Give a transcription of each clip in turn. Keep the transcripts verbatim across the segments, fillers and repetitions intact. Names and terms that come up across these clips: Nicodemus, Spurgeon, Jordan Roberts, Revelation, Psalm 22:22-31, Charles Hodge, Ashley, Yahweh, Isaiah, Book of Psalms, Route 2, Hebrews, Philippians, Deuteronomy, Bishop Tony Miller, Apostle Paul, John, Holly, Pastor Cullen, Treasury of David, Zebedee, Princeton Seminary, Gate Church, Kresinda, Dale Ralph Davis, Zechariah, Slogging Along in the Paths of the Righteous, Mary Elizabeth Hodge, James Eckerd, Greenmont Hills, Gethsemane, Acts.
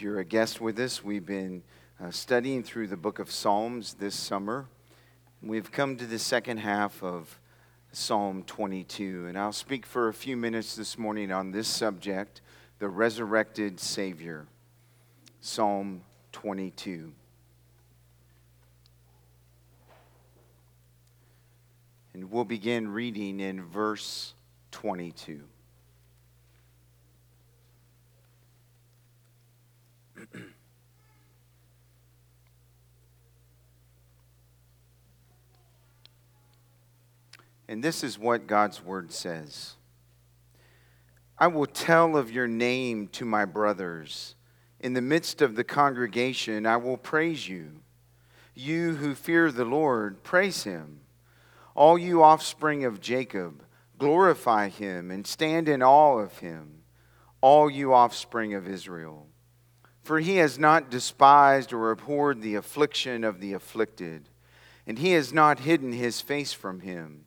If you're a guest with us, we've been uh, studying through the Book of Psalms this summer. We've come to the second half of Psalm twenty-two, and I'll speak for a few minutes this morning on this subject, the resurrected Savior, Psalm twenty-two. And we'll begin reading in verse twenty-two. And this is what God's Word says. I will tell of your name to my brothers. In the midst of the congregation, I will praise you. You who fear the Lord, praise him. All you offspring of Jacob, glorify him and stand in awe of him, all you offspring of Israel. For he has not despised or abhorred the affliction of the afflicted, and he has not hidden his face from him,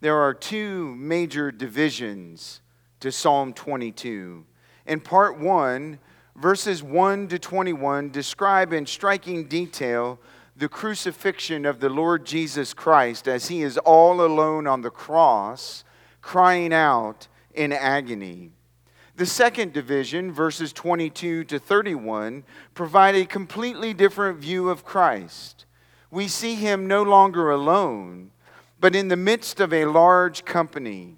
There are two major divisions to Psalm twenty-two. In part one, verses one to twenty-one describe in striking detail the crucifixion of the Lord Jesus Christ as he is all alone on the cross, crying out in agony. The second division, verses twenty-two to thirty-one, provide a completely different view of Christ. We see him no longer alone, but in the midst of a large company.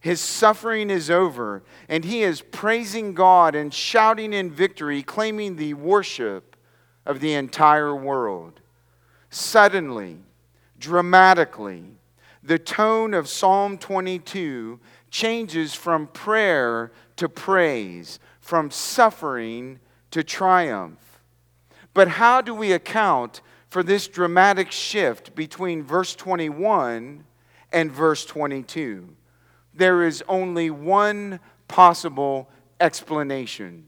His suffering is over, and he is praising God and shouting in victory, claiming the worship of the entire world. Suddenly, dramatically, the tone of Psalm twenty-two changes from prayer to praise, from suffering to triumph. But how do we account for this dramatic shift between verse twenty-one and verse twenty-two? There is only one possible explanation: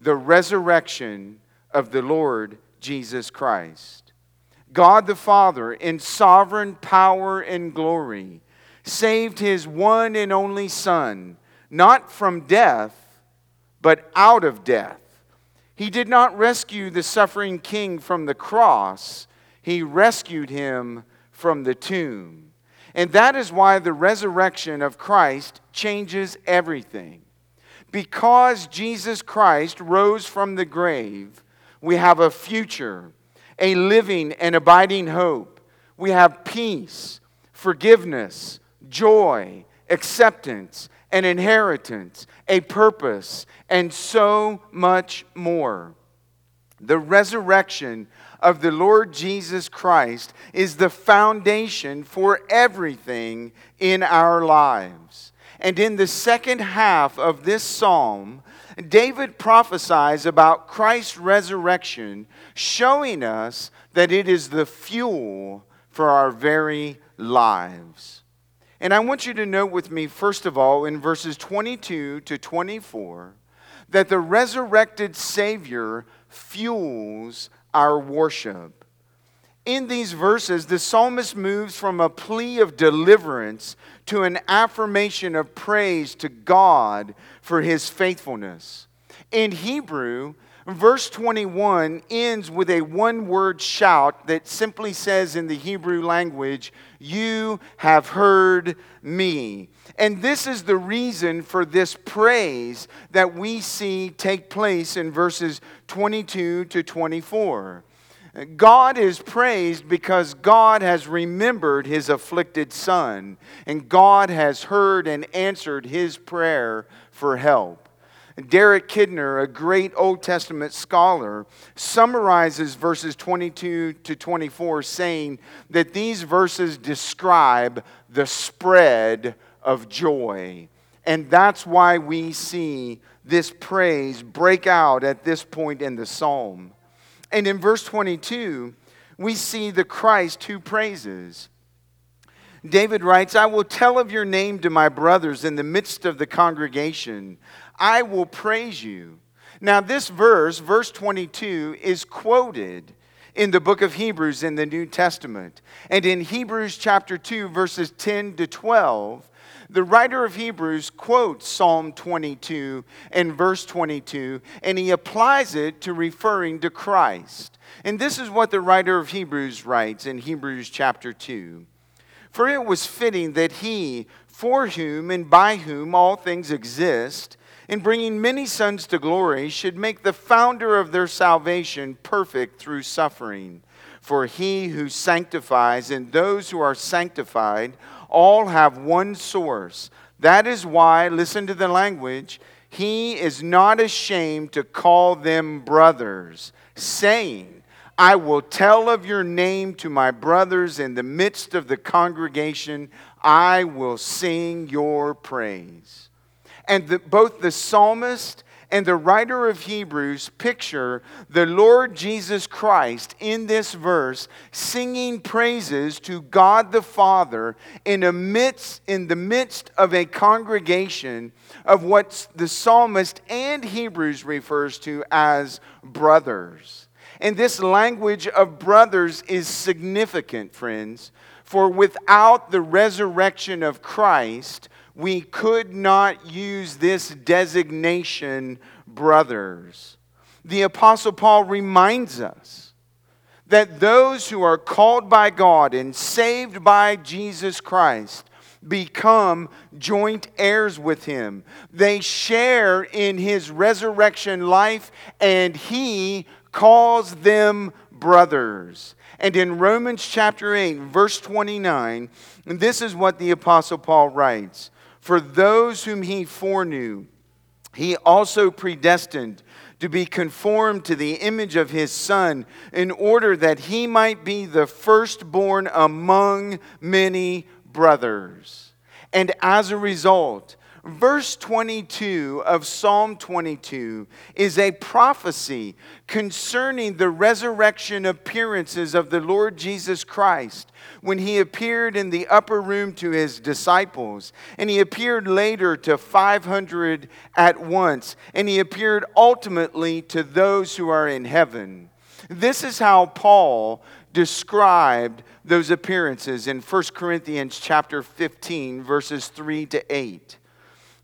the resurrection of the Lord Jesus Christ. God the Father, in sovereign power and glory, saved his one and only Son, not from death, but out of death. He did not rescue the suffering king from the cross. He rescued him from the tomb. And that is why the resurrection of Christ changes everything. Because Jesus Christ rose from the grave, we have a future, a living and abiding hope. We have peace, forgiveness, joy, acceptance, an inheritance, a purpose, and so much more. The resurrection of the Lord Jesus Christ is the foundation for everything in our lives. And in the second half of this psalm, David prophesies about Christ's resurrection, showing us that it is the fuel for our very lives. And I want you to note with me, first of all, in verses twenty-two to twenty-four, that the resurrected Savior fuels our worship. In these verses, the psalmist moves from a plea of deliverance to an affirmation of praise to God for his faithfulness. In Hebrew, Verse twenty-one ends with a one-word shout that simply says in the Hebrew language, "You have heard me." And this is the reason for this praise that we see take place in verses twenty-two to twenty-four. God is praised because God has remembered his afflicted son, and God has heard and answered his prayer for help. Derek Kidner, a great Old Testament scholar, summarizes verses twenty-two to twenty-four saying that these verses describe the spread of joy. And that's why we see this praise break out at this point in the psalm. And in verse twenty-two, we see the Christ who praises. David writes, "I will tell of your name to my brothers in the midst of the congregation. I will praise you." Now this verse, verse twenty-two, is quoted in the book of Hebrews in the New Testament. And in Hebrews chapter two, verses ten to twelve, the writer of Hebrews quotes Psalm twenty-two and verse twenty-two, and he applies it to referring to Christ. And this is what the writer of Hebrews writes in Hebrews chapter two. "For it was fitting that he, for whom and by whom all things exist, in bringing many sons to glory, should make the founder of their salvation perfect through suffering. For he who sanctifies and those who are sanctified all have one source. That is why," listen to the language, "he is not ashamed to call them brothers, saying, I will tell of your name to my brothers in the midst of the congregation. I will sing your praise." And the, both the psalmist and the writer of Hebrews picture the Lord Jesus Christ in this verse singing praises to God the Father in, a midst, in the midst of a congregation of what the psalmist and Hebrews refers to as brothers. And this language of brothers is significant, friends, for without the resurrection of Christ, we could not use this designation, brothers. The Apostle Paul reminds us that those who are called by God and saved by Jesus Christ become joint heirs with him. They share in his resurrection life, and he calls them brothers. And in Romans chapter eight, verse twenty-nine, this is what the Apostle Paul writes. "For those whom he foreknew, he also predestined to be conformed to the image of his Son, in order that he might be the firstborn among many brothers." And as a result, verse twenty-two of Psalm twenty-two is a prophecy concerning the resurrection appearances of the Lord Jesus Christ, when he appeared in the upper room to his disciples, and he appeared later to five hundred at once, and he appeared ultimately to those who are in heaven. This is how Paul described those appearances in First Corinthians chapter fifteen, verses three to eight.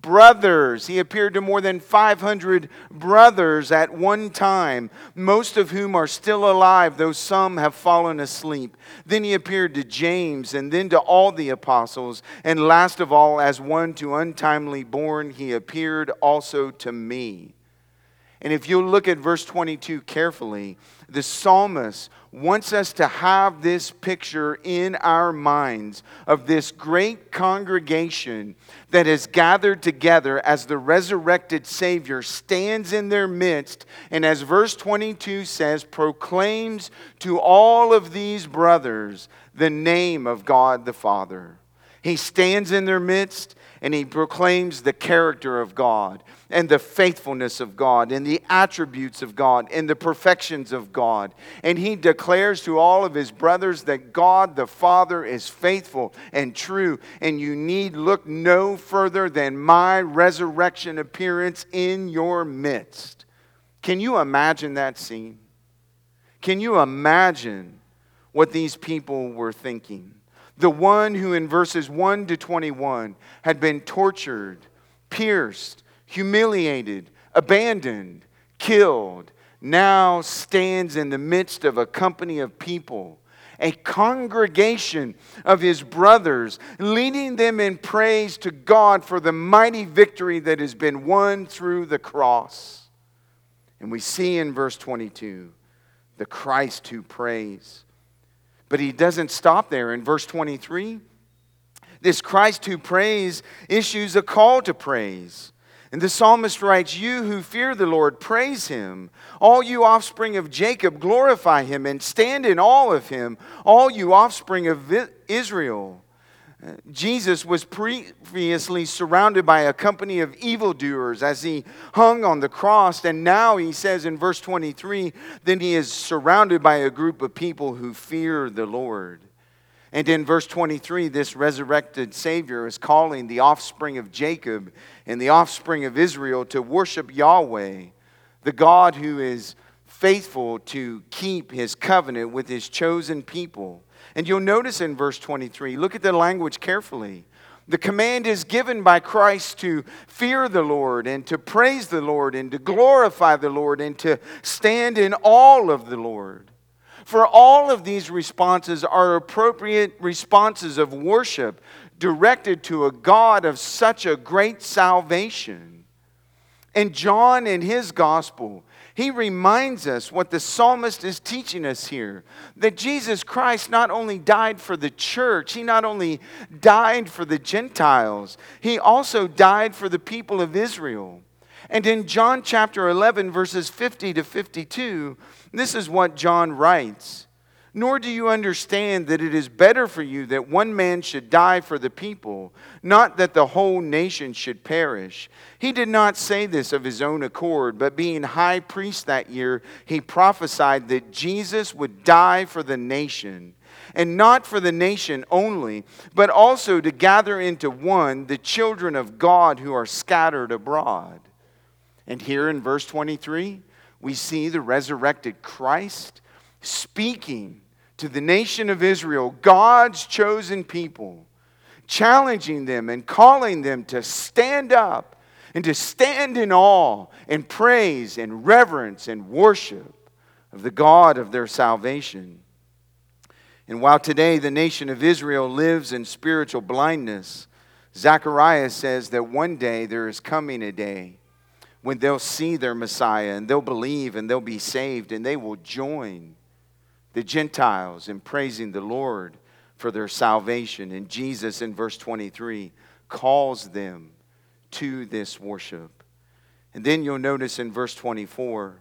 brothers. He appeared to more than five hundred brothers at one time, most of whom are still alive, though some have fallen asleep. Then he appeared to James, and then to all the apostles. And last of all, as one to untimely born, he appeared also to me." And if you look at verse twenty-two carefully, the psalmist wants us to have this picture in our minds of this great congregation that is gathered together as the resurrected Savior stands in their midst, and as verse twenty-two says, proclaims to all of these brothers the name of God the Father. He stands in their midst and he proclaims the character of God and the faithfulness of God and the attributes of God and the perfections of God. And he declares to all of his brothers that God the Father is faithful and true, and you need look no further than my resurrection appearance in your midst. Can you imagine that scene? Can you imagine what these people were thinking? The one who in verses one to twenty-one had been tortured, pierced, humiliated, abandoned, killed, now stands in the midst of a company of people, a congregation of his brothers, leading them in praise to God for the mighty victory that has been won through the cross. And we see in verse twenty-two, the Christ who prays. But he doesn't stop there. In verse twenty-three, this Christ who prays issues a call to praise. And the psalmist writes, "You who fear the Lord, praise him. All you offspring of Jacob, glorify him and stand in awe of him. All you offspring of Israel." Jesus was previously surrounded by a company of evildoers as he hung on the cross. And now he says in verse twenty-three, then he is surrounded by a group of people who fear the Lord. And in verse twenty-three, this resurrected Savior is calling the offspring of Jacob and the offspring of Israel to worship Yahweh, the God who is faithful to keep his covenant with his chosen people. And you'll notice in verse twenty-three, look at the language carefully. The command is given by Christ to fear the Lord and to praise the Lord and to glorify the Lord and to stand in awe of the Lord. For all of these responses are appropriate responses of worship directed to a God of such a great salvation. And John in his gospel, he reminds us what the psalmist is teaching us here, that Jesus Christ not only died for the church, he not only died for the Gentiles, he also died for the people of Israel. And in John chapter eleven, verses fifty to fifty-two, this is what John writes. "Nor do you understand that it is better for you that one man should die for the people, not that the whole nation should perish. He did not say this of his own accord, but being high priest that year, he prophesied that Jesus would die for the nation, and not for the nation only, but also to gather into one the children of God who are scattered abroad." And here in verse twenty-three, we see the resurrected Christ speaking to the nation of Israel, God's chosen people, challenging them and calling them to stand up and to stand in awe and praise and reverence and worship of the God of their salvation. And while today the nation of Israel lives in spiritual blindness, Zechariah says that one day there is coming a day when they'll see their Messiah and they'll believe and they'll be saved and they will join the Gentiles in praising the Lord for their salvation. And Jesus in verse twenty-three calls them to this worship. And then you'll notice in verse twenty-four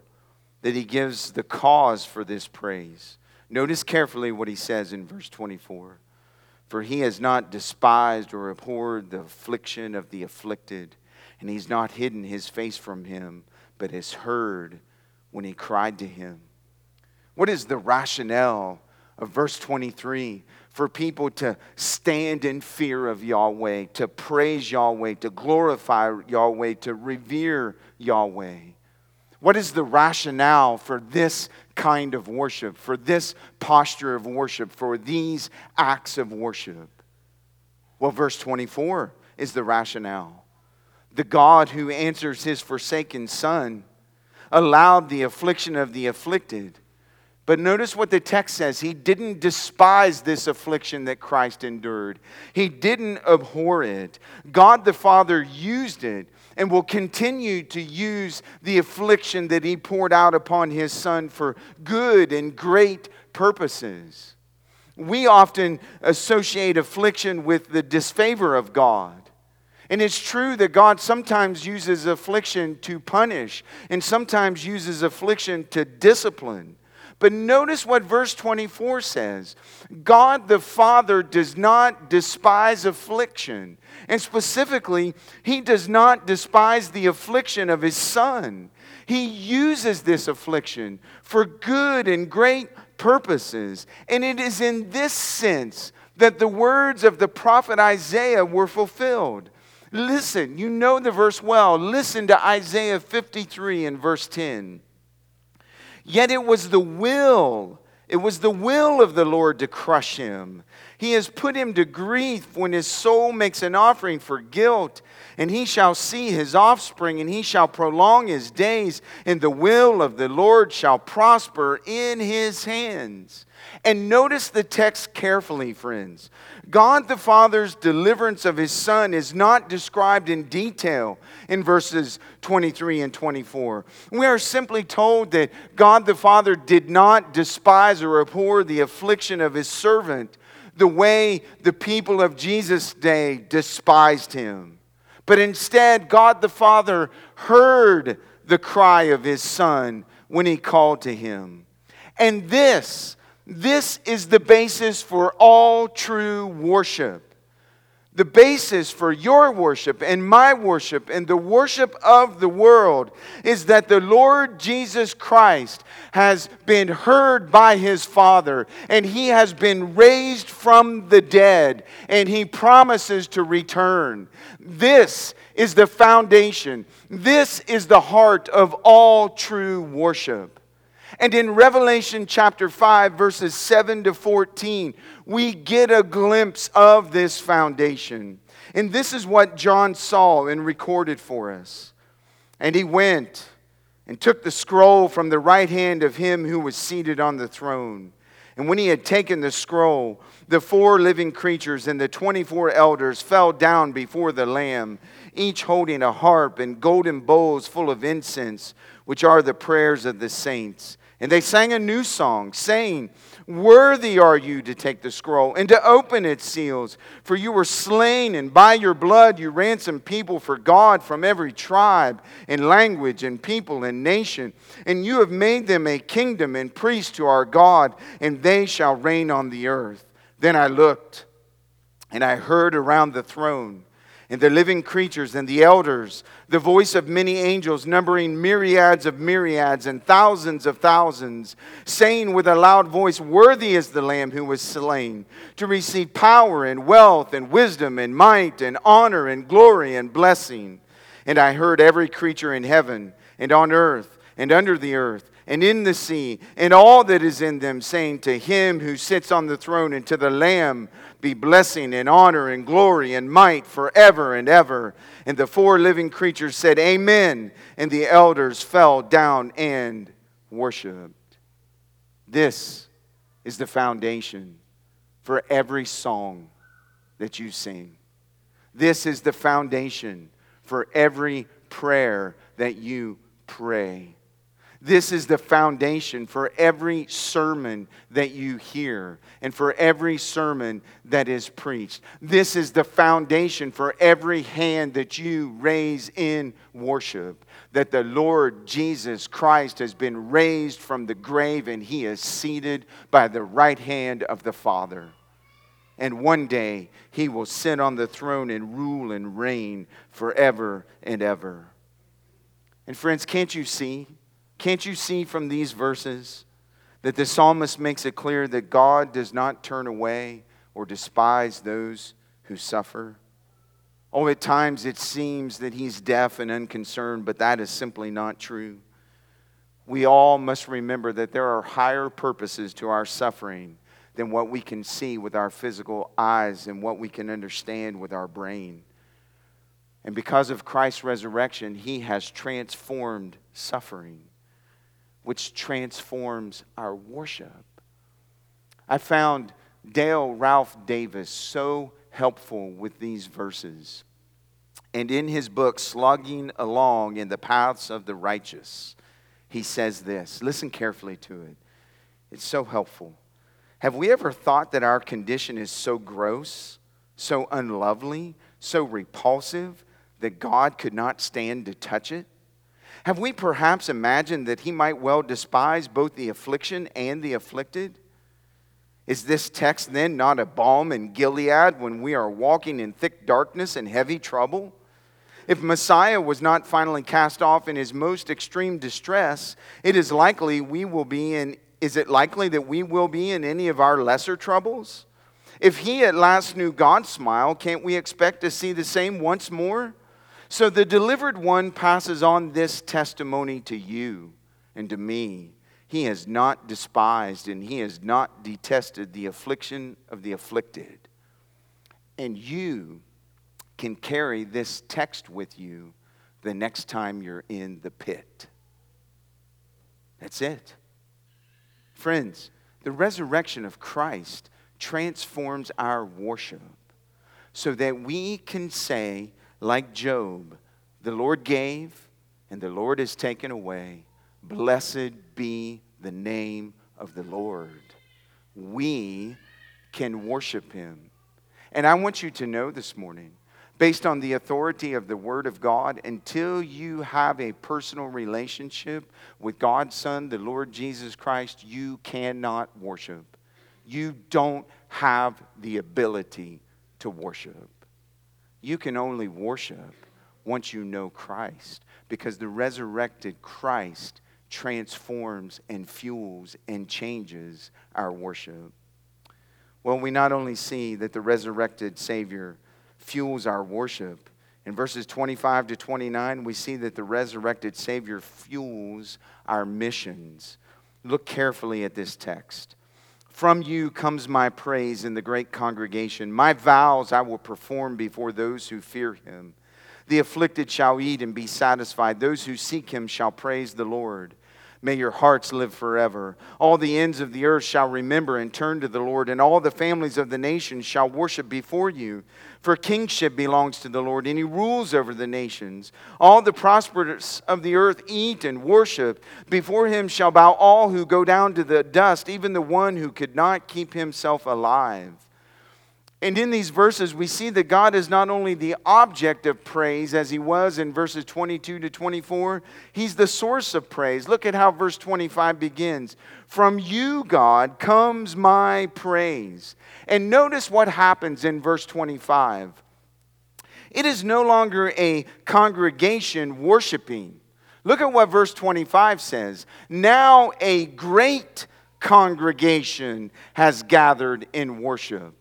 that he gives the cause for this praise. Notice carefully what he says in verse twenty-four. "For he has not despised or abhorred the affliction of the afflicted, and he's not hidden his face from him, but has heard when he cried to him." What is the rationale of verse twenty-three for people to stand in fear of Yahweh, to praise Yahweh, to glorify Yahweh, to revere Yahweh? What is the rationale for this kind of worship, for this posture of worship, for these acts of worship? Well, verse twenty-four is the rationale. The God who answers his forsaken son allowed the affliction of the afflicted. But notice what the text says. He didn't despise this affliction that Christ endured. He didn't abhor it. God the Father used it and will continue to use the affliction that he poured out upon his son for good and great purposes. We often associate affliction with the disfavor of God. And it's true that God sometimes uses affliction to punish and sometimes uses affliction to discipline. But notice what verse twenty-four says. God the Father does not despise affliction. And specifically, he does not despise the affliction of his Son. He uses this affliction for good and great purposes. And it is in this sense that the words of the prophet Isaiah were fulfilled. Listen, you know the verse well. Listen to Isaiah fifty-three and verse ten. Yet it was the will, it was the will of the Lord to crush him. He has put him to grief when his soul makes an offering for guilt. And he shall see his offspring, and he shall prolong his days. And the will of the Lord shall prosper in his hands. And notice the text carefully, friends. God the Father's deliverance of his Son is not described in detail in verses twenty-three and twenty-four. We are simply told that God the Father did not despise or abhor the affliction of his servant the way the people of Jesus' day despised him. But instead, God the Father heard the cry of his Son when he called to him. And this... This is the basis for all true worship. The basis for your worship and my worship and the worship of the world is that the Lord Jesus Christ has been heard by his Father, and he has been raised from the dead, and he promises to return. This is the foundation. This is the heart of all true worship. And in Revelation chapter five, verses seven to fourteen, we get a glimpse of this foundation. And this is what John saw and recorded for us. And he went and took the scroll from the right hand of him who was seated on the throne. And when he had taken the scroll, the four living creatures and the twenty-four elders fell down before the Lamb, each holding a harp and golden bowls full of incense, which are the prayers of the saints. And they sang a new song, saying, Worthy are you to take the scroll and to open its seals, for you were slain, and by your blood you ransomed people for God from every tribe and language and people and nation. And you have made them a kingdom and priests to our God, and they shall reign on the earth. Then I looked, and I heard around the throne, and the living creatures and the elders, the voice of many angels, numbering myriads of myriads and thousands of thousands, saying with a loud voice, Worthy is the Lamb who was slain, to receive power and wealth and wisdom and might and honor and glory and blessing. And I heard every creature in heaven and on earth and under the earth and in the sea and all that is in them, saying, To him who sits on the throne and to the Lamb be blessing and honor and glory and might forever and ever. And the four living creatures said, Amen. And the elders fell down and worshiped. This is the foundation for every song that you sing. This is the foundation for every prayer that you pray. This is the foundation for every sermon that you hear and for every sermon that is preached. This is the foundation for every hand that you raise in worship, that the Lord Jesus Christ has been raised from the grave and he is seated by the right hand of the Father. And one day he will sit on the throne and rule and reign forever and ever. And friends, can't you see? Can't you see from these verses that the psalmist makes it clear that God does not turn away or despise those who suffer? Oh, at times it seems that he's deaf and unconcerned, but that is simply not true. We all must remember that there are higher purposes to our suffering than what we can see with our physical eyes and what we can understand with our brain. And because of Christ's resurrection, he has transformed suffering, which transforms our worship. I found Dale Ralph Davis so helpful with these verses. And in his book, Slogging Along in the Paths of the Righteous, he says this. Listen carefully to it. It's so helpful. Have we ever thought that our condition is so gross, so unlovely, so repulsive, that God could not stand to touch it? Have we perhaps imagined that he might well despise both the affliction and the afflicted? Is this text then not a balm in Gilead when we are walking in thick darkness and heavy trouble? If Messiah was not finally cast off in his most extreme distress, it is likely we will be in is it likely that we will be in any of our lesser troubles? If he at last knew God's smile, can't we expect to see the same once more? So the delivered one passes on this testimony to you and to me. He has not despised and he has not detested the affliction of the afflicted. And you can carry this text with you the next time you're in the pit. That's it. Friends, the resurrection of Christ transforms our worship so that we can say, like Job, the Lord gave and the Lord has taken away. Blessed be the name of the Lord. We can worship him. And I want you to know this morning, based on the authority of the Word of God, until you have a personal relationship with God's Son, the Lord Jesus Christ, you cannot worship. You don't have the ability to worship. You can only worship once you know Christ, because the resurrected Christ transforms and fuels and changes our worship. Well, we not only see that the resurrected Savior fuels our worship. In verses twenty-five to twenty-nine, we see that the resurrected Savior fuels our missions. Look carefully at this text. From you comes my praise in the great congregation. My vows I will perform before those who fear him. The afflicted shall eat and be satisfied. Those who seek him shall praise the Lord. May your hearts live forever. All the ends of the earth shall remember and turn to the Lord, and all the families of the nations shall worship before you. For kingship belongs to the Lord, and he rules over the nations. All the prosperous of the earth eat and worship. Before him shall bow all who go down to the dust, even the one who could not keep himself alive. And in these verses, we see that God is not only the object of praise, as he was in verses twenty-two to twenty-four, he's the source of praise. Look at how verse twenty-five begins. From you, God, comes my praise. And notice what happens in verse twenty-five. It is no longer a congregation worshiping. Look at what verse twenty-five says. Now a great congregation has gathered in worship.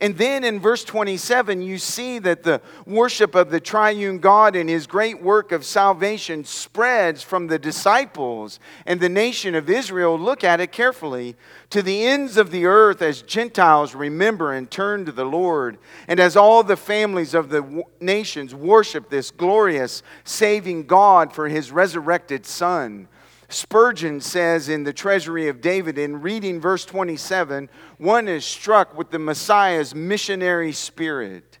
And then in verse twenty-seven, you see that the worship of the triune God and his great work of salvation spreads from the disciples and the nation of Israel, look at it carefully, to the ends of the earth as Gentiles remember and turn to the Lord, and as all the families of the nations worship this glorious, saving God for his resurrected Son. Spurgeon says in the Treasury of David, in reading verse twenty-seven, one is struck with the Messiah's missionary spirit.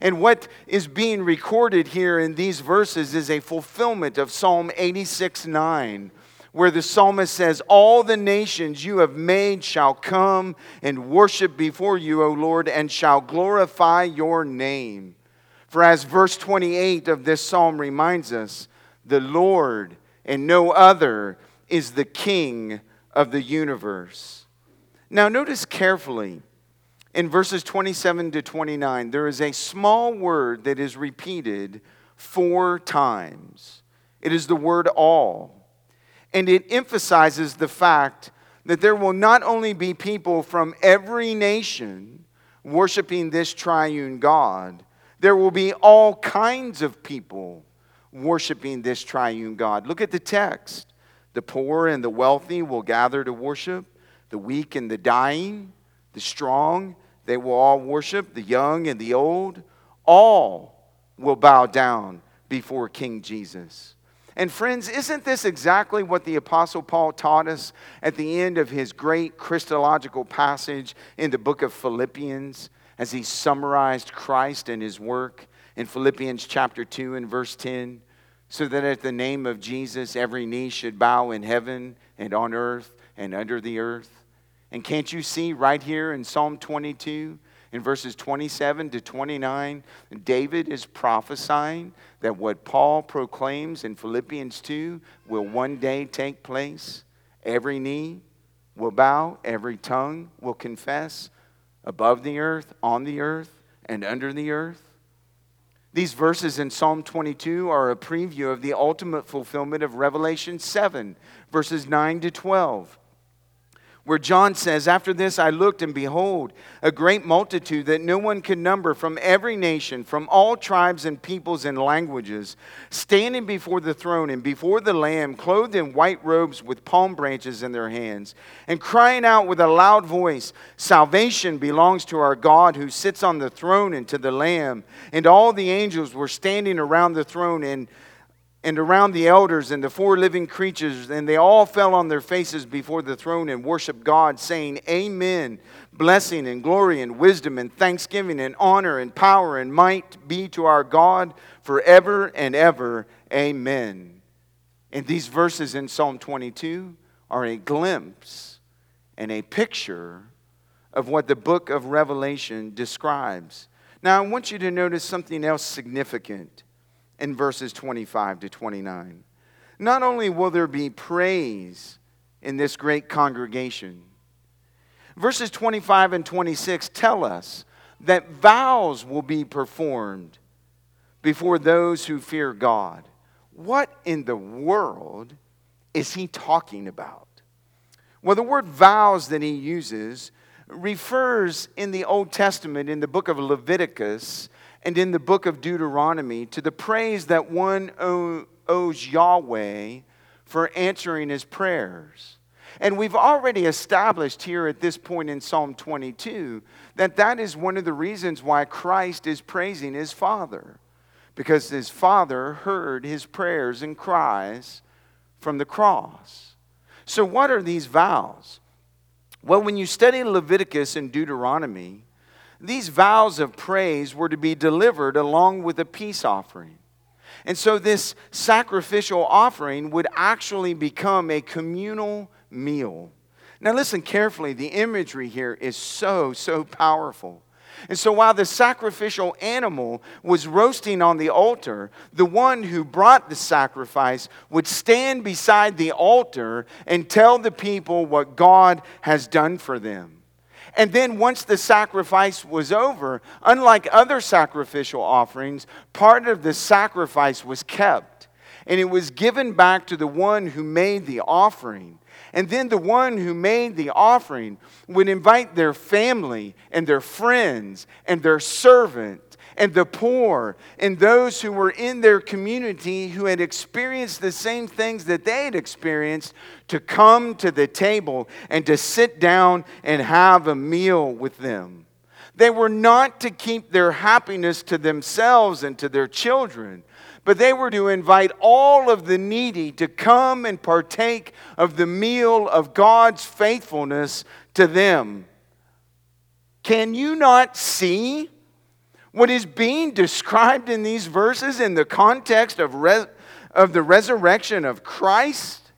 And what is being recorded here in these verses is a fulfillment of Psalm eighty-six nine, where the psalmist says, all the nations you have made shall come and worship before you, O Lord, and shall glorify your name. For as verse twenty-eight of this psalm reminds us, the Lord and no other is the King of the universe. Now notice carefully, in verses twenty-seven to twenty-nine, there is a small word that is repeated four times. It is the word all. And it emphasizes the fact that there will not only be people from every nation worshiping this triune God, there will be all kinds of people worshiping this triune God. Look at the text. The poor and the wealthy will gather to worship. The weak and the dying, the strong, they will all worship. The young and the old, all will bow down before King Jesus. And friends, isn't this exactly what the Apostle Paul taught us at the end of his great Christological passage in the book of Philippians, as he summarized Christ and his work? In Philippians chapter two and verse ten, so that at the name of Jesus every knee should bow in heaven and on earth and under the earth. And can't you see right here in Psalm twenty-two In verses twenty-seven to twenty-nine, David is prophesying that what Paul proclaims in Philippians two will one day take place. Every knee will bow, every tongue will confess, above the earth, on the earth, and under the earth. These verses in Psalm twenty-two are a preview of the ultimate fulfillment of Revelation seven, verses nine to twelve, where John says, "After this I looked, and behold, a great multitude that no one could number, from every nation, from all tribes and peoples and languages, standing before the throne and before the Lamb, clothed in white robes with palm branches in their hands, and crying out with a loud voice, 'Salvation belongs to our God who sits on the throne and to the Lamb.' And all the angels were standing around the throne and And around the elders and the four living creatures, and they all fell on their faces before the throne and worshiped God, saying, 'Amen. Blessing and glory and wisdom and thanksgiving and honor and power and might be to our God forever and ever. Amen.'" And these verses in Psalm twenty-two are a glimpse and a picture of what the book of Revelation describes. Now, I want you to notice something else significant in verses twenty-five to twenty-nine. Not only will there be praise in this great congregation, verses twenty-five and twenty-six tell us that vows will be performed before those who fear God. What in the world is he talking about? Well, the word vows that he uses refers in the Old Testament, in the book of Leviticus, and in the book of Deuteronomy, to the praise that one owes Yahweh for answering his prayers. And we've already established here at this point in Psalm twenty-two that that is one of the reasons why Christ is praising his Father, because his Father heard his prayers and cries from the cross. So what are these vows? Well, when you study Leviticus and Deuteronomy, these vows of praise were to be delivered along with a peace offering. And so this sacrificial offering would actually become a communal meal. Now listen carefully, the imagery here is so, so powerful. And so while the sacrificial animal was roasting on the altar, the one who brought the sacrifice would stand beside the altar and tell the people what God has done for them. And then once the sacrifice was over, unlike other sacrificial offerings, part of the sacrifice was kept, and it was given back to the one who made the offering. And then the one who made the offering would invite their family and their friends and their servant and the poor and those who were in their community who had experienced the same things that they had experienced to come to the table and to sit down and have a meal with them. They were not to keep their happiness to themselves and to their children, but they were to invite all of the needy to come and partake of the meal of God's faithfulness to them. Can you not see what is being described in these verses in the context of, res- of the resurrection of Christ?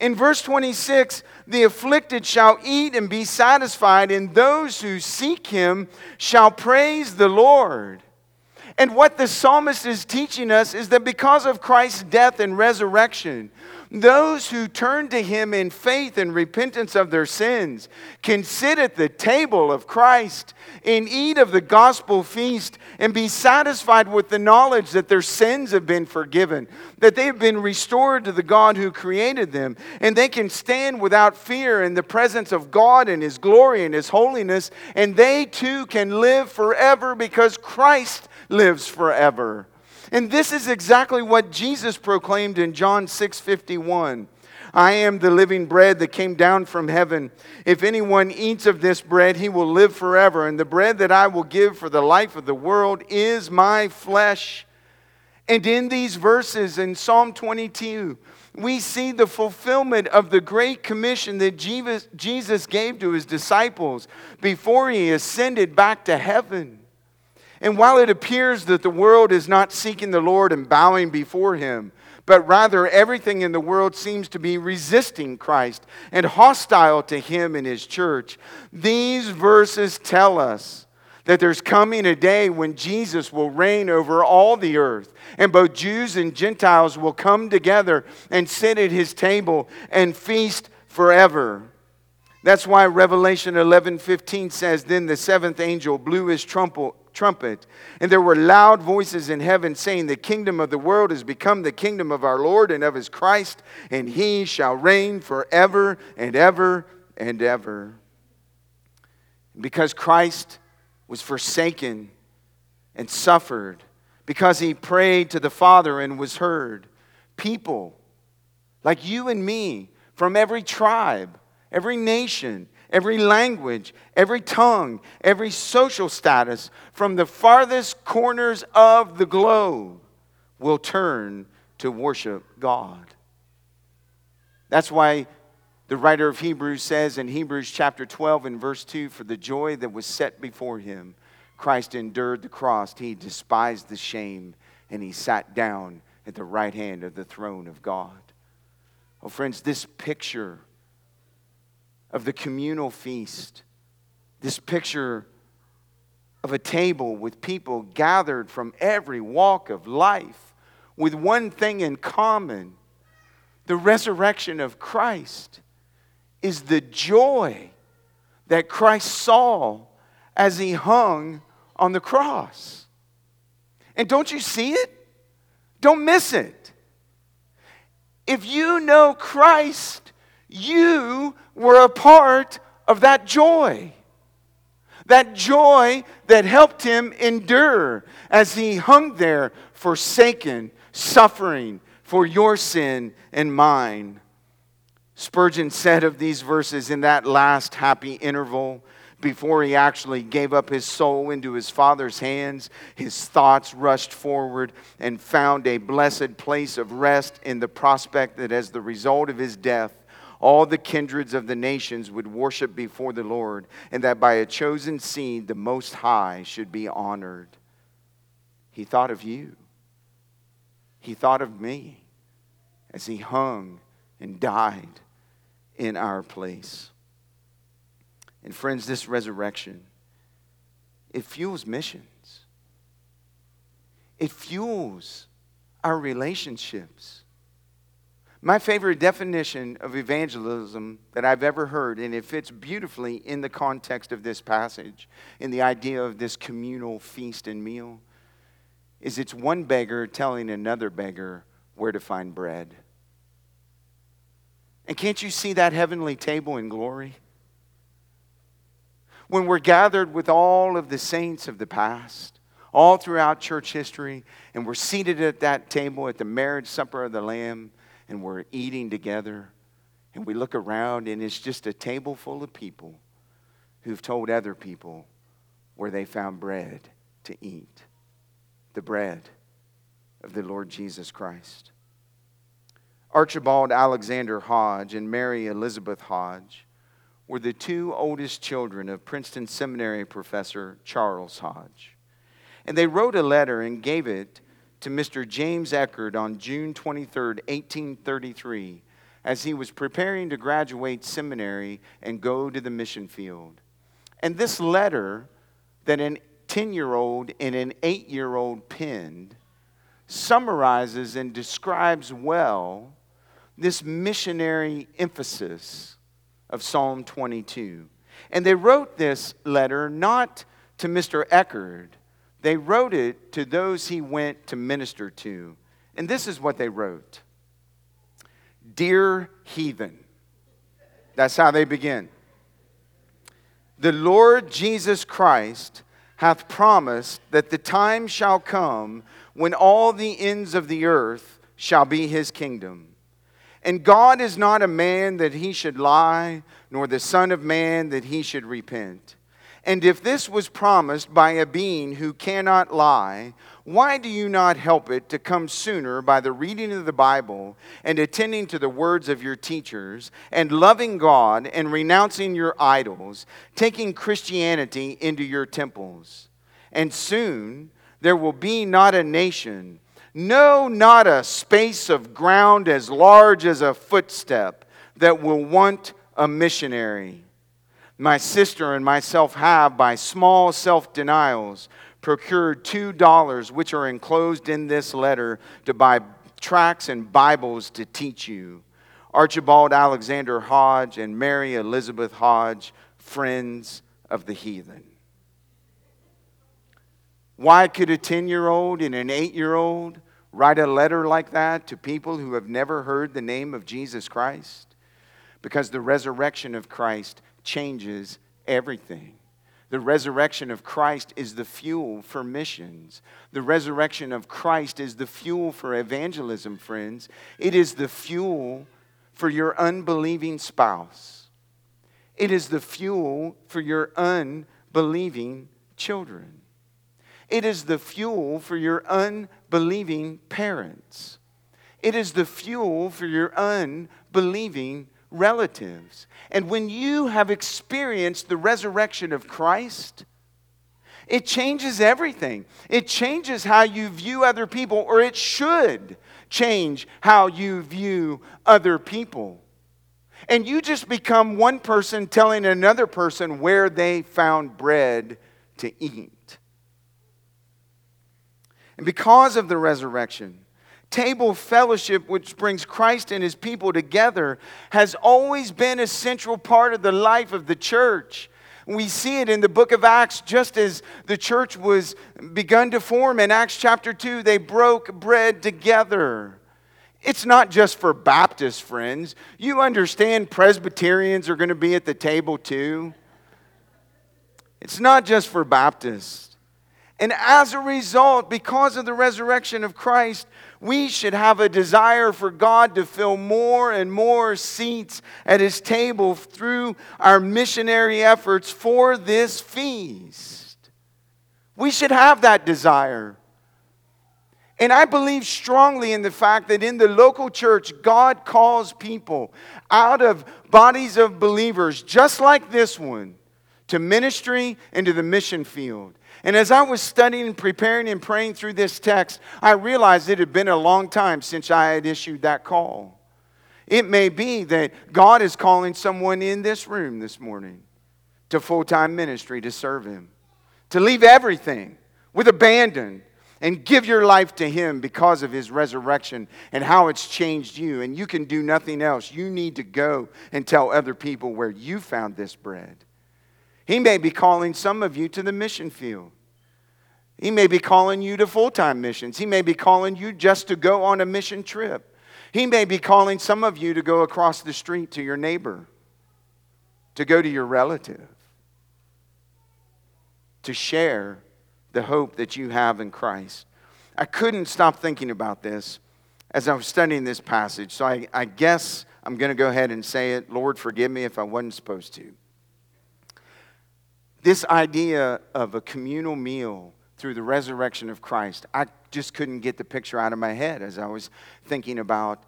In verse twenty-six, the afflicted shall eat and be satisfied, and those who seek him shall praise the Lord. And what the psalmist is teaching us is that because of Christ's death and resurrection, those who turn to him in faith and repentance of their sins can sit at the table of Christ and eat of the gospel feast and be satisfied with the knowledge that their sins have been forgiven, that they have been restored to the God who created them, and they can stand without fear in the presence of God and his glory and his holiness, and they too can live forever because Christ lives forever. And this is exactly what Jesus proclaimed in John six fifty-one. "I am the living bread that came down from heaven. If anyone eats of this bread, he will live forever. And the bread that I will give for the life of the world is my flesh." And in these verses in Psalm twenty-two, we see the fulfillment of the great commission that Jesus gave to his disciples before he ascended back to heaven. And while it appears that the world is not seeking the Lord and bowing before him, but rather everything in the world seems to be resisting Christ and hostile to him and his church. These verses tell us that there's coming a day when Jesus will reign over all the earth, and both Jews and Gentiles will come together and sit at his table and feast forever. That's why Revelation eleven fifteen says, "Then the seventh angel blew his trumpet, and there were loud voices in heaven saying, 'The kingdom of the world has become the kingdom of our Lord and of his Christ, and he shall reign forever and ever and ever.'" Because Christ was forsaken and suffered, because he prayed to the Father and was heard, people like you and me from every tribe, every nation, every language, every tongue, every social status, from the farthest corners of the globe, will turn to worship God. That's why the writer of Hebrews says in Hebrews chapter twelve and verse two, "For the joy that was set before him, Christ endured the cross, he despised the shame, and he sat down at the right hand of the throne of God." Oh, friends, this picture of the communal feast, this picture of a table with people gathered from every walk of life with one thing in common, the resurrection of Christ, is the joy that Christ saw as he hung on the cross. And don't you see it? Don't miss it. If you know Christ, you were a part of that joy. That joy that helped him endure as he hung there, forsaken, suffering for your sin and mine. Spurgeon said of these verses in that last happy interval, before he actually gave up his soul into his Father's hands, his thoughts rushed forward and found a blessed place of rest in the prospect that as the result of his death, all the kindreds of the nations would worship before the Lord, and that by a chosen seed the Most High should be honored. He thought of you. He thought of me as he hung and died in our place. And friends, this resurrection, it fuels missions. It fuels our relationships. My favorite definition of evangelism that I've ever heard, and it fits beautifully in the context of this passage, in the idea of this communal feast and meal, is it's one beggar telling another beggar where to find bread. And can't you see that heavenly table in glory? When we're gathered with all of the saints of the past, all throughout church history, and we're seated at that table at the marriage supper of the Lamb, and we're eating together, and we look around, and it's just a table full of people who've told other people where they found bread to eat, the bread of the Lord Jesus Christ. Archibald Alexander Hodge and Mary Elizabeth Hodge were the two oldest children of Princeton Seminary professor Charles Hodge, and they wrote a letter and gave it to Mister James Eckerd on June twenty-third, eighteen thirty-three, as he was preparing to graduate seminary and go to the mission field. And this letter that a ten-year-old and an eight-year-old penned summarizes and describes well this missionary emphasis of Psalm twenty-two. And they wrote this letter not to Mister Eckerd. They wrote it to those he went to minister to. And this is what they wrote. "Dear heathen," that's how they begin, "the Lord Jesus Christ hath promised that the time shall come when all the ends of the earth shall be his kingdom. And God is not a man that he should lie, nor the Son of Man that he should repent. And if this was promised by a being who cannot lie, why do you not help it to come sooner by the reading of the Bible and attending to the words of your teachers and loving God and renouncing your idols, taking Christianity into your temples? And soon there will be not a nation, No, not a space of ground as large as a footstep that will want a missionary. My sister and myself have, by small self-denials, procured two dollars which are enclosed in this letter to buy tracts and Bibles to teach you. Archibald Alexander Hodge and Mary Elizabeth Hodge, friends of the heathen. Why could a ten-year-old and an eight-year-old write a letter like that to people who have never heard the name of Jesus Christ? Because the resurrection of Christ changes everything. The resurrection of Christ is the fuel for missions. The resurrection of Christ is the fuel for evangelism, friends. It is the fuel for your unbelieving spouse. It is the fuel for your unbelieving children. It is the fuel for your unbelieving parents. It is the fuel for your unbelieving relatives. And when you have experienced the resurrection of Christ, it changes everything. It changes how you view other people, or it should change how you view other people. And you just become one person telling another person where they found bread to eat. And because of the resurrection, table fellowship, which brings Christ and his people together, has always been a central part of the life of the church. We see it in the book of Acts. Just as the church was begun to form in Acts chapter two, they broke bread together. It's not just for Baptist friends. You understand Presbyterians are going to be at the table too. It's not just for Baptists. And as a result, because of the resurrection of Christ, we should have a desire for God to fill more and more seats at his table through our missionary efforts for this feast. We should have that desire. And I believe strongly in the fact that in the local church, God calls people out of bodies of believers just like this one to ministry and to the mission field. And as I was studying and preparing and praying through this text, I realized it had been a long time since I had issued that call. It may be that God is calling someone in this room this morning to full-time ministry, to serve him, to leave everything with abandon and give your life to him because of his resurrection and how it's changed you. And you can do nothing else. You need to go and tell other people where you found this bread. He may be calling some of you to the mission field. He may be calling you to full-time missions. He may be calling you just to go on a mission trip. He may be calling some of you to go across the street to your neighbor, to go to your relative, to share the hope that you have in Christ. I couldn't stop thinking about this as I was studying this passage, so I, I guess I'm going to go ahead and say it. Lord, forgive me if I wasn't supposed to. This idea of a communal meal through the resurrection of Christ, I just couldn't get the picture out of my head as I was thinking about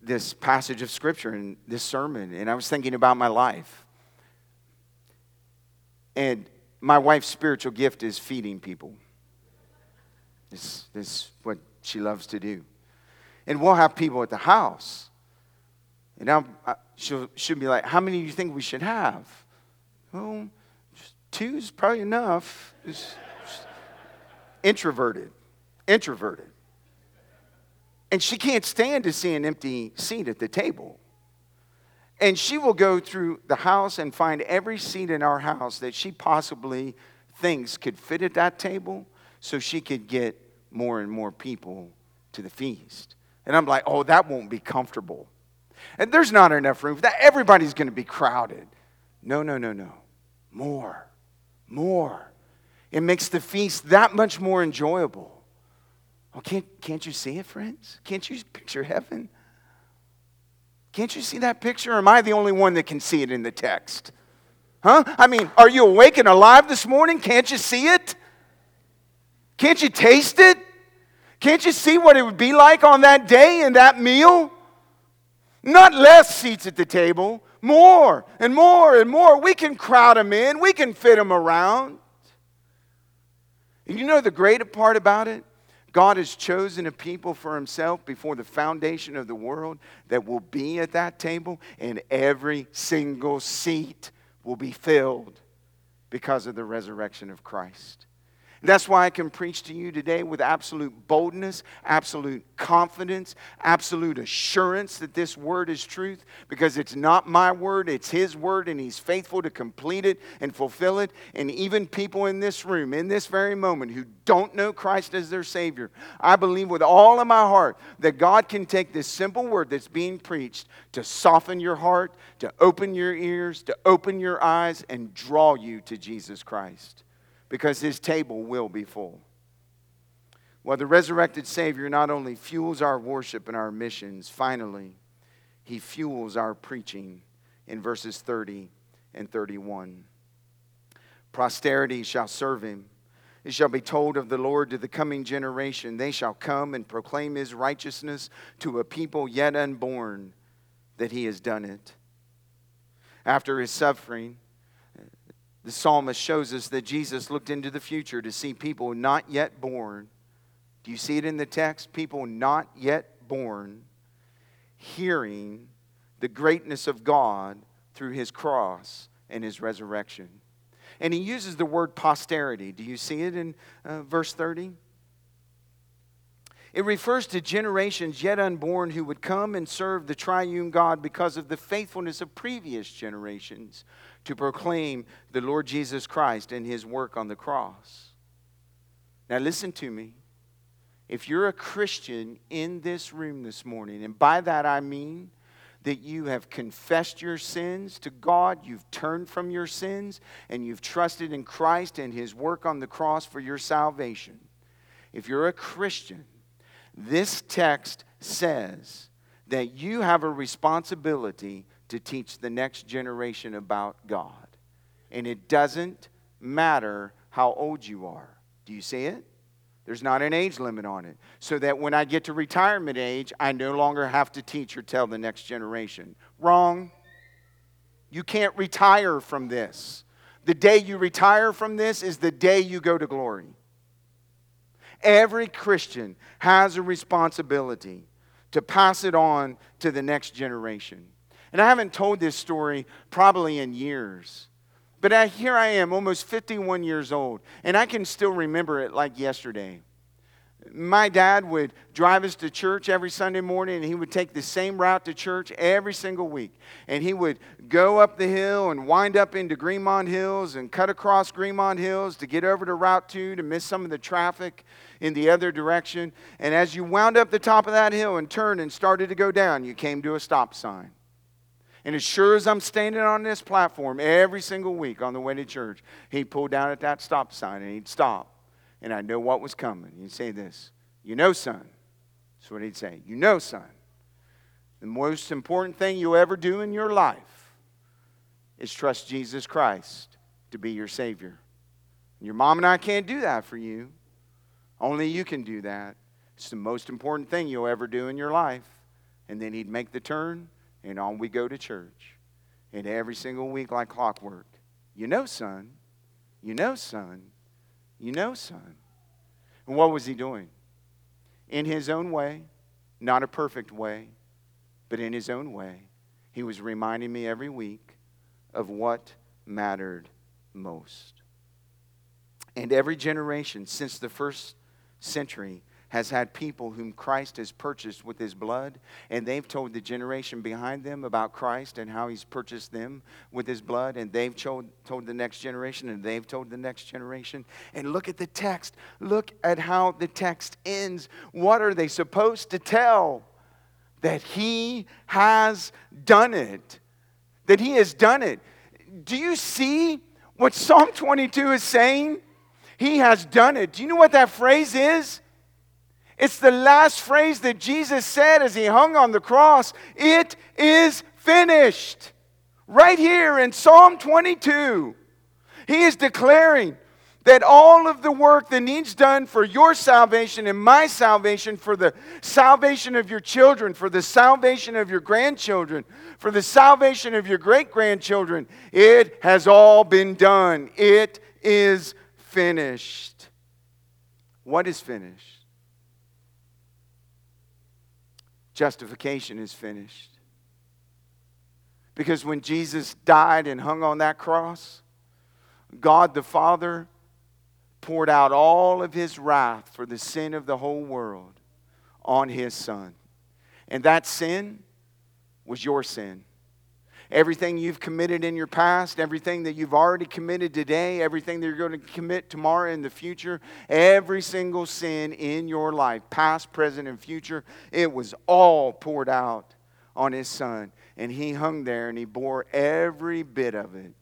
this passage of Scripture and this sermon, and I was thinking about my life. And my wife's spiritual gift is feeding people. This is what she loves to do. And we'll have people at the house, and I'll, I, she'll, she'll be like, how many do you think we should have? Well, two's probably enough. Just, just introverted. Introverted. And she can't stand to see an empty seat at the table. And she will go through the house and find every seat in our house that she possibly thinks could fit at that table so she could get more and more people to the feast. And I'm like, oh, that won't be comfortable. And there's not enough room for that. Everybody's going to be crowded. No, no, no, no. More. More. It makes the feast that much more enjoyable. Oh, can't, can't you see it, friends? Can't you picture heaven? Can't you see that picture? Or am I the only one that can see it in the text? Huh? I mean, are you awake and alive this morning? Can't you see it? Can't you taste it? Can't you see what it would be like on that day and that meal? Not less seats at the table. More and more and more. We can crowd them in. We can fit them around. And you know the great part about it? God has chosen a people for himself before the foundation of the world that will be at that table, and every single seat will be filled because of the resurrection of Christ. And that's why I can preach to you today with absolute boldness, absolute confidence, absolute assurance that this word is truth, because it's not my word, it's his word, and he's faithful to complete it and fulfill it. And even people in this room, in this very moment, who don't know Christ as their Savior, I believe with all of my heart that God can take this simple word that's being preached to soften your heart, to open your ears, to open your eyes, and draw you to Jesus Christ, because his table will be full. Well, the resurrected Savior not only fuels our worship and our missions, finally, he fuels our preaching in verses thirty and thirty-one. Posterity shall serve him. It shall be told of the Lord to the coming generation. They shall come and proclaim his righteousness to a people yet unborn, that he has done it. After his suffering, the psalmist shows us that Jesus looked into the future to see people not yet born. Do you see it in the text? People not yet born, hearing the greatness of God through his cross and his resurrection. And he uses the word posterity. Do you see it in uh, verse thirty? It refers to generations yet unborn who would come and serve the triune God because of the faithfulness of previous generations to proclaim the Lord Jesus Christ and his work on the cross. Now listen to me. If you're a Christian in this room this morning, and by that I mean that you have confessed your sins to God, you've turned from your sins, and you've trusted in Christ and his work on the cross for your salvation. If you're a Christian, this text says that you have a responsibility to teach the next generation about God. And it doesn't matter how old you are. Do you see it? There's not an age limit on it. So that when I get to retirement age, I no longer have to teach or tell the next generation. Wrong. You can't retire from this. The day you retire from this is the day you go to glory. Every Christian has a responsibility to pass it on to the next generation. And I haven't told this story probably in years, but I, here I am, almost fifty-one years old, and I can still remember it like yesterday. My dad would drive us to church every Sunday morning, and he would take the same route to church every single week. And he would go up the hill and wind up into Greenmont Hills and cut across Greenmont Hills to get over to Route two to miss some of the traffic in the other direction. And as you wound up the top of that hill and turned and started to go down, you came to a stop sign. And as sure as I'm standing on this platform every single week on the way to church, he pulled down at that stop sign and he'd stop. And I know what was coming. He'd say this, you know, son. That's what he'd say. You know, son, the most important thing you'll ever do in your life is trust Jesus Christ to be your Savior. And your mom and I can't do that for you. Only you can do that. It's the most important thing you'll ever do in your life. And then he'd make the turn, and on we go to church. And every single week like clockwork, you know, son, you know, son, you know, son. And what was he doing? In his own way, not a perfect way, but in his own way, he was reminding me every week of what mattered most. And every generation since the first century has had people whom Christ has purchased with his blood, and they've told the generation behind them about Christ and how he's purchased them with his blood, and they've told, told the next generation, and they've told the next generation. And look at the text. Look at how the text ends. What are they supposed to tell? That he has done it. That he has done it. Do you see what Psalm twenty-two is saying? He has done it. Do you know what that phrase is? It's the last phrase that Jesus said as he hung on the cross. It is finished. Right here in Psalm twenty-two, he is declaring that all of the work that needs done for your salvation and my salvation, for the salvation of your children, for the salvation of your grandchildren, for the salvation of your great-grandchildren, it has all been done. It is finished. What is finished? Justification is finished. Because when Jesus died and hung on that cross, God the Father poured out all of his wrath for the sin of the whole world on his Son. And that sin was your sin. Everything you've committed in your past, everything that you've already committed today, everything that you're going to commit tomorrow in the future, every single sin in your life, past, present, and future, it was all poured out on his Son. And he hung there and he bore every bit of it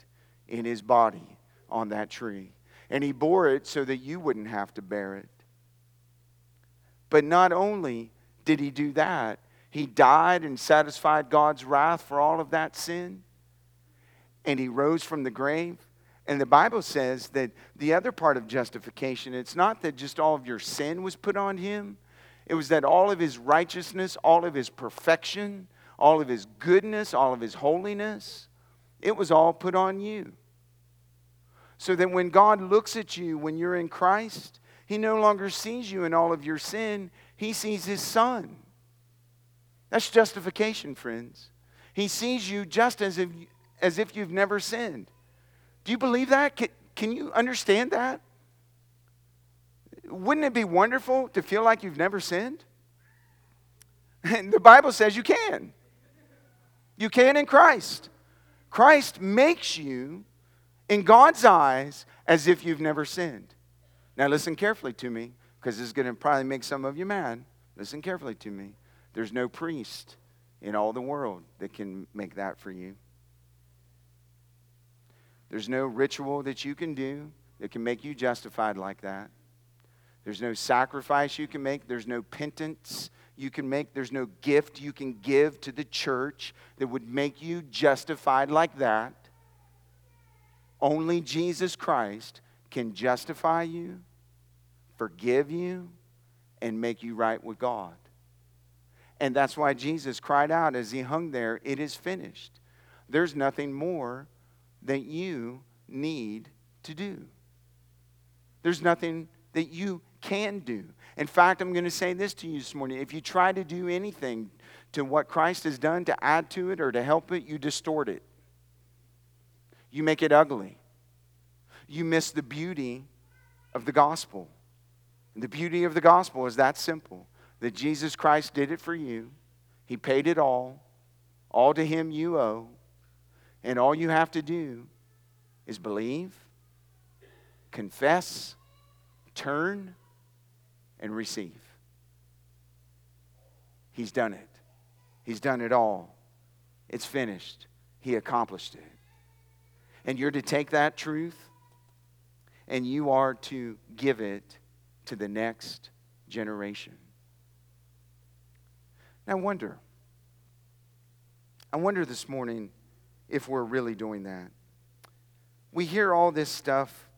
in his body on that tree. And he bore it so that you wouldn't have to bear it. But not only did he do that, he died and satisfied God's wrath for all of that sin. And he rose from the grave. And the Bible says that the other part of justification, it's not that just all of your sin was put on him. It was that all of his righteousness, all of his perfection, all of his goodness, all of his holiness, it was all put on you. So that when God looks at you, when you're in Christ, he no longer sees you in all of your sin. He sees his Son. That's justification, friends. He sees you just as if, as if you've never sinned. Do you believe that? Can, can you understand that? Wouldn't it be wonderful to feel like you've never sinned? And the Bible says you can. You can in Christ. Christ makes you, in God's eyes, as if you've never sinned. Now listen carefully to me, because this is going to probably make some of you mad. Listen carefully to me. There's no priest in all the world that can make that for you. There's no ritual that you can do that can make you justified like that. There's no sacrifice you can make. There's no penance you can make. There's no gift you can give to the church that would make you justified like that. Only Jesus Christ can justify you, forgive you, and make you right with God. And that's why Jesus cried out as he hung there, "It is finished." There's nothing more that you need to do. There's nothing that you can do. In fact, I'm going to say this to you this morning. If you try to do anything to what Christ has done to add to it or to help it, you distort it. You make it ugly. You miss the beauty of the gospel. And the beauty of the gospel is that simple. That Jesus Christ did it for you. He paid it all. All to him you owe. And all you have to do is believe, confess, turn, and receive. He's done it. He's done it all. It's finished. He accomplished it. And you're to take that truth and you are to give it to the next generation. I wonder, I wonder this morning if we're really doing that. We hear all this stuff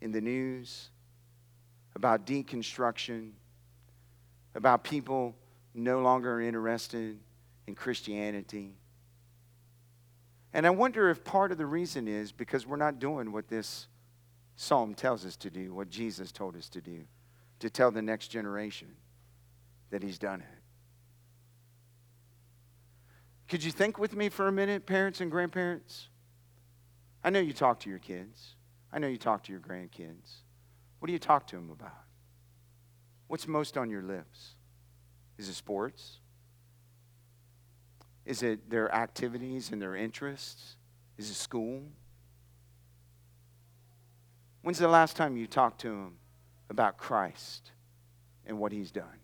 in the news about deconstruction, about people no longer interested in Christianity. And I wonder if part of the reason is because we're not doing what this psalm tells us to do, what Jesus told us to do, to tell the next generation that he's done it. Could you think with me for a minute, parents and grandparents? I know you talk to your kids. I know you talk to your grandkids. What do you talk to them about? What's most on your lips? Is it sports? Is it their activities and their interests? Is it school? When's the last time you talked to them about Christ and what he's done?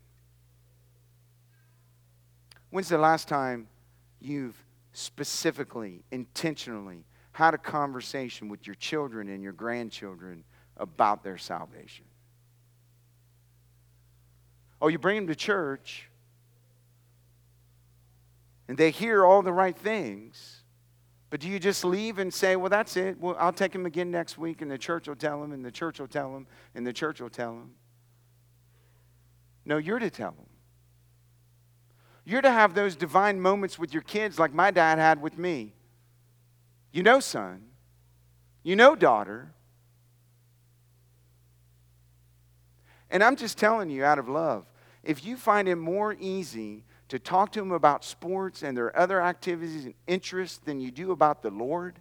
When's the last time you've specifically, intentionally had a conversation with your children and your grandchildren about their salvation? Oh, you bring them to church, and they hear all the right things, but do you just leave and say, well, that's it, well, I'll take them again next week, and the church will tell them, and the church will tell them, and the church will tell them? No, you're to tell them. You're to have those divine moments with your kids like my dad had with me. You know, son. You know, daughter. And I'm just telling you out of love, if you find it more easy to talk to them about sports and their other activities and interests than you do about the Lord,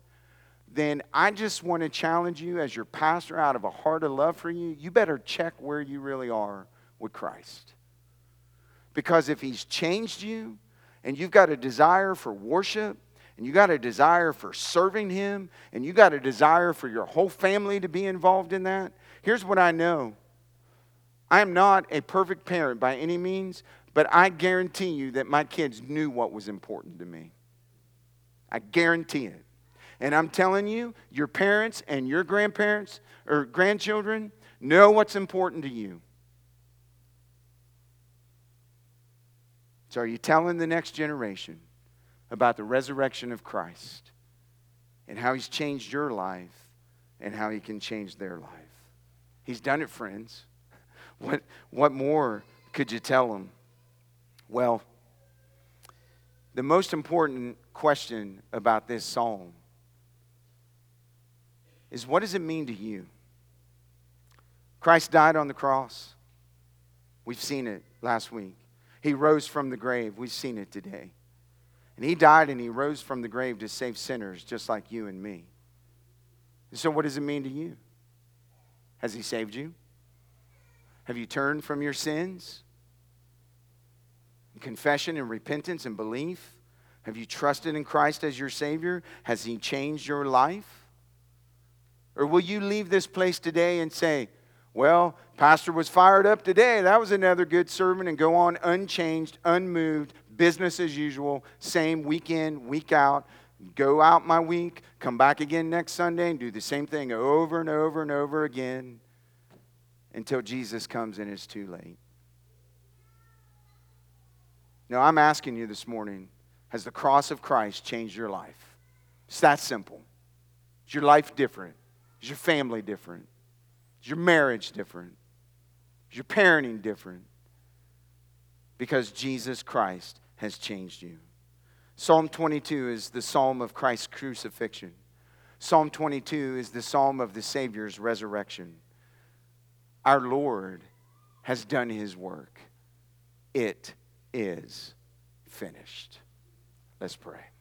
then I just want to challenge you as your pastor out of a heart of love for you, you better check where you really are with Christ. Because if he's changed you and you've got a desire for worship and you got a desire for serving him and you got a desire for your whole family to be involved in that, here's what I know. I am not a perfect parent by any means, but I guarantee you that my kids knew what was important to me. I guarantee it. And I'm telling you, your parents and your grandparents or grandchildren know what's important to you. So are you telling the next generation about the resurrection of Christ and how he's changed your life and how he can change their life? He's done it, friends. What, what more could you tell them? Well, the most important question about this psalm is, what does it mean to you? Christ died on the cross. We've seen it last week. He rose from the grave. We've seen it today. And he died and he rose from the grave to save sinners just like you and me. And so what does it mean to you? Has he saved you? Have you turned from your sins? Confession and repentance and belief? Have you trusted in Christ as your Savior? Has he changed your life? Or will you leave this place today and say, well, pastor was fired up today. That was another good sermon, and go on unchanged, unmoved, business as usual, same week in, week out. Go out my week, come back again next Sunday and do the same thing over and over and over again until Jesus comes and it's too late. No, I'm asking you this morning, has the cross of Christ changed your life? It's that simple. Is your life different? Is your family different? Is your marriage different? Is your parenting different? Because Jesus Christ has changed you. Psalm twenty-two is the psalm of Christ's crucifixion. Psalm twenty-two is the psalm of the Savior's resurrection. Our Lord has done his work. It is finished. Let's pray.